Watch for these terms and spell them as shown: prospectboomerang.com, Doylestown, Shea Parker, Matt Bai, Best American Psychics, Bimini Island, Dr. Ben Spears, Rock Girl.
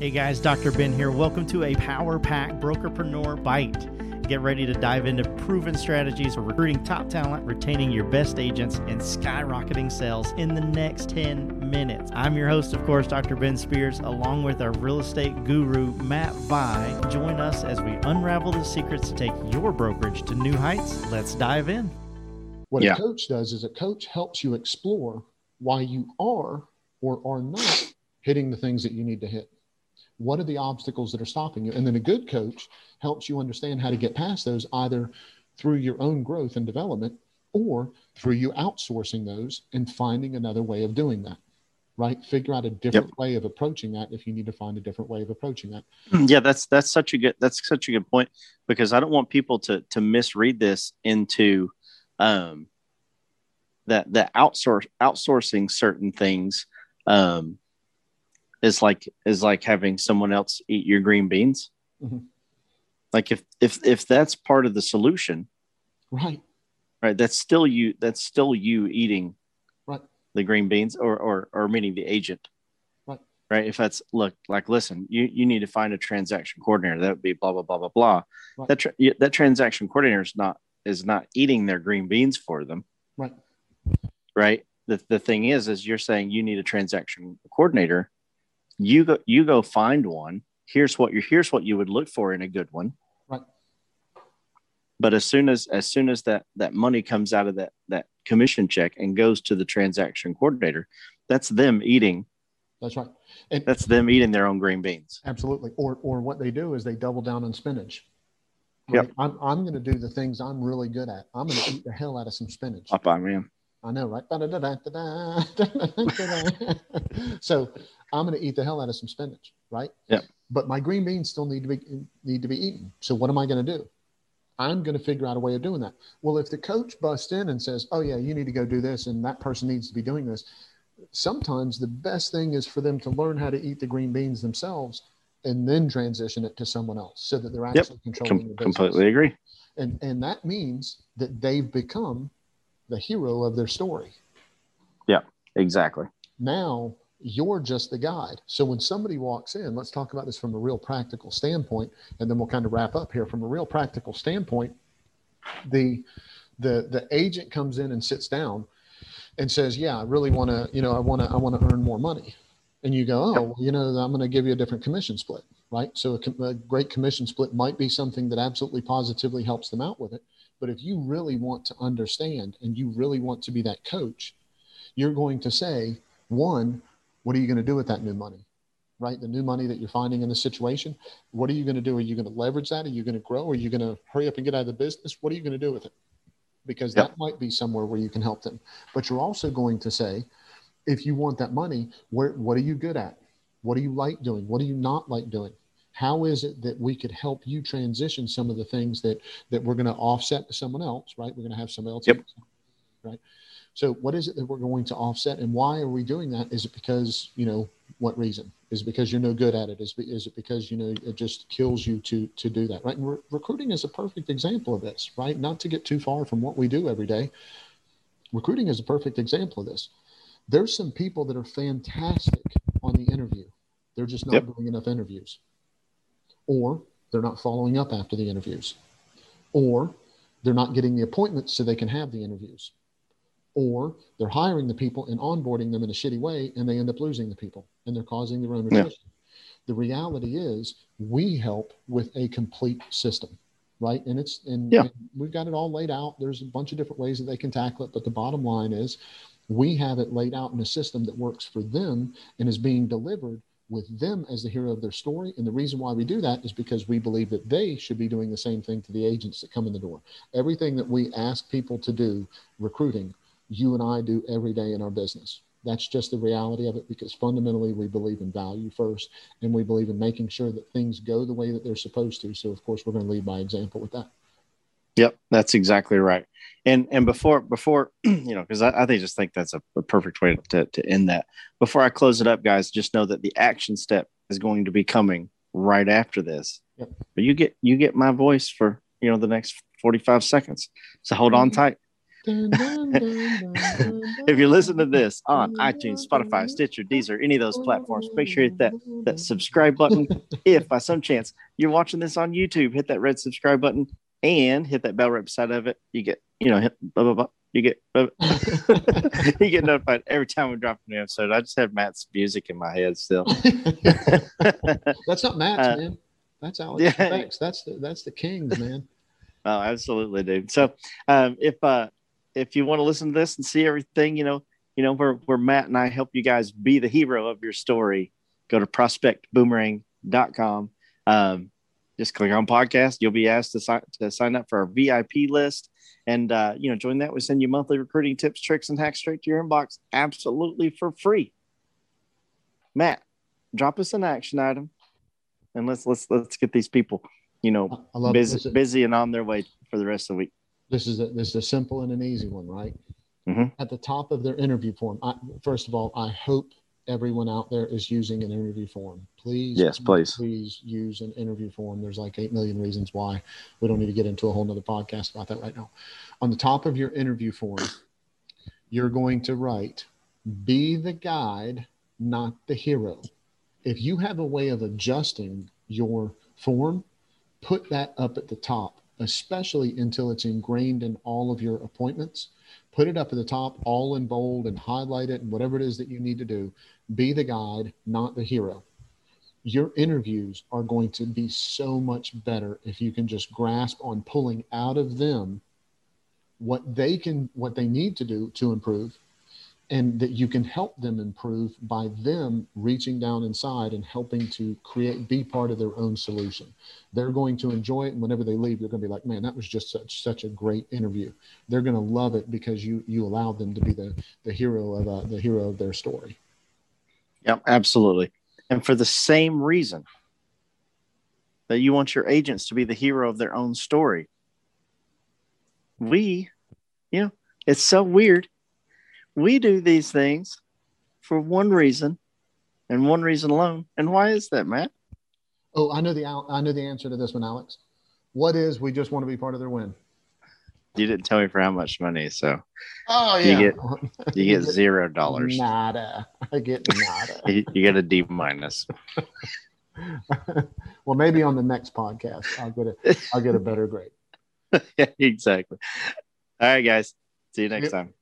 Hey guys, Dr. Ben here. Welcome to a power-packed Brokerpreneur Byte. Get ready to dive into proven strategies for recruiting top talent, retaining your best agents, and skyrocketing sales in the next 10 minutes. I'm your host, of course, Dr. Ben Spears, along with our real estate guru, Matt Bai. Join us as we unravel the secrets to take your brokerage to new heights. Let's dive in. What a coach does is a coach helps you explore why you are or are not hitting the things that you need to hit. What are the obstacles that are stopping you? And then a good coach helps you understand how to get past those, either through your own growth and development or through you outsourcing those and finding another way of doing that, right? Figure out a different way of approaching that if you need to find a different way of approaching that. Yeah, that's such a good point, because I don't want people to misread this into that the outsourcing certain things. Is like having someone else eat your green beans. Mm-hmm. Like if that's part of the solution, right? That's still you eating the green beans, or meaning the agent, right? If that's listen, you need to find a transaction coordinator. That would be blah blah blah blah blah. Right. That transaction coordinator is not eating their green beans for them, right? The thing is you're saying you need a transaction coordinator. You go find one. Here's what you would look for in a good one. Right. But as soon as that money comes out of that commission check and goes to the transaction coordinator, that's them eating. That's right. And that's them eating their own green beans. Absolutely. Or what they do is they double down on spinach. Right? Yep. I'm going to do the things I'm really good at. I'm going to eat the hell out of some spinach. Up I am. I know, right? So I'm going to eat the hell out of some spinach, right? Yeah. But my green beans still need to be eaten. So what am I going to do? I'm going to figure out a way of doing that. Well, if the coach busts in and says, "Oh yeah, you need to go do this," and that person needs to be doing this, sometimes the best thing is for them to learn how to eat the green beans themselves and then transition it to someone else, so that they're actually controlling the business. Completely agree. And that means that they've become the hero of their story. Yeah, exactly. Now you're just the guide. So when somebody walks in, let's talk about this from a real practical standpoint, and then we'll kind of wrap up here. From a real practical standpoint, the agent comes in and sits down and says, "Yeah, I really want to, I want to earn more money." And you go, "Oh, I'm going to give you a different commission split," right? So a great commission split might be something that absolutely positively helps them out with it. But if you really want to understand and you really want to be that coach, you're going to say, one, what are you going to do with that new money, right? The new money that you're finding in the situation, what are you going to do? Are you going to leverage that? Are you going to grow? Are you going to hurry up and get out of the business? What are you going to do with it? Because that might be somewhere where you can help them. But you're also going to say, if you want that money, what are you good at? What do you like doing? What do you not like doing? How is it that we could help you transition some of the things that we're going to offset to someone else, right? We're going to have somebody else, right? So what is it that we're going to offset, and why are we doing that? Is it because, what reason? Is it because you're no good at it? Is it because, it just kills you to do that, right? And recruiting is a perfect example of this, right? Not to get too far from what we do every day. Recruiting is a perfect example of this. There's some people that are fantastic on the interview. They're just not doing enough interviews. Or they're not following up after the interviews, or they're not getting the appointments so they can have the interviews, or they're hiring the people and onboarding them in a shitty way, and they end up losing the people, and they're causing their own attrition. Yeah. The reality is we help with a complete system, right? And and we've got it all laid out. There's a bunch of different ways that they can tackle it, but the bottom line is we have it laid out in a system that works for them and is being delivered with them as the hero of their story. And the reason why we do that is because we believe that they should be doing the same thing to the agents that come in the door. Everything that we ask people to do, recruiting, you and I do every day in our business. That's just the reality of it, because fundamentally we believe in value first, and we believe in making sure that things go the way that they're supposed to. So of course we're going to lead by example with that. Yep, that's exactly right. And before because I think that's a perfect way to end that. Before I close it up, guys, just know that the action step is going to be coming right after this. Yep. But you get my voice for the next 45 seconds. So hold on tight. Dun, dun, dun, dun, dun, If you listen to this on iTunes, Spotify, Stitcher, Deezer, any of those platforms, make sure you hit that subscribe button. If by some chance you're watching this on YouTube, hit that red subscribe button and hit that bell right beside of it. You get, hit blah, blah, blah. You get notified every time we drop a new episode. I just have Matt's music in my head still. That's not Matt's, man. That's Alex. Yeah. Banks. That's the Kings, man. Oh, absolutely, dude. So, if you want to listen to this and see everything, where Matt and I help you guys be the hero of your story, go to prospectboomerang.com. Just click on podcast. You'll be asked to sign up for our VIP list. And, join that. We send you monthly recruiting tips, tricks, and hacks straight to your inbox absolutely for free. Matt, drop us an action item and let's get these people, busy and on their way for the rest of the week. This is a simple and an easy one, right? Mm-hmm. At the top of their interview form. First of all, I hope everyone out there is using an interview form. Please use an interview form. There's like 8 million reasons why. We don't need to get into a whole nother podcast about that right now. On the top of your interview form, you're going to write, be the guide, not the hero. If you have a way of adjusting your form, put that up at the top, especially until it's ingrained in all of your appointments. Put it up at the top, all in bold, and highlight it, and whatever it is that you need to do. Be the guide, not the hero. Your interviews are going to be so much better if you can just grasp on pulling out of them what they need to do to improve, and that you can help them improve by them reaching down inside and helping to be part of their own solution. They're going to enjoy it. And whenever they leave, you're going to be like, man, that was just such a great interview. They're going to love it because you allowed them to be the hero of their story. Yep, absolutely. And for the same reason that you want your agents to be the hero of their own story, it's so weird. We do these things for one reason and one reason alone. And why is that, Matt? Oh, I know the answer to this one, Alex. What is, we just want to be part of their win. You didn't tell me for how much money, so. Oh, yeah. You get $0. Nada. I get nada. You get a D-. Well, maybe on the next podcast, I'll get a better grade. Yeah, exactly. All right, guys. See you next time.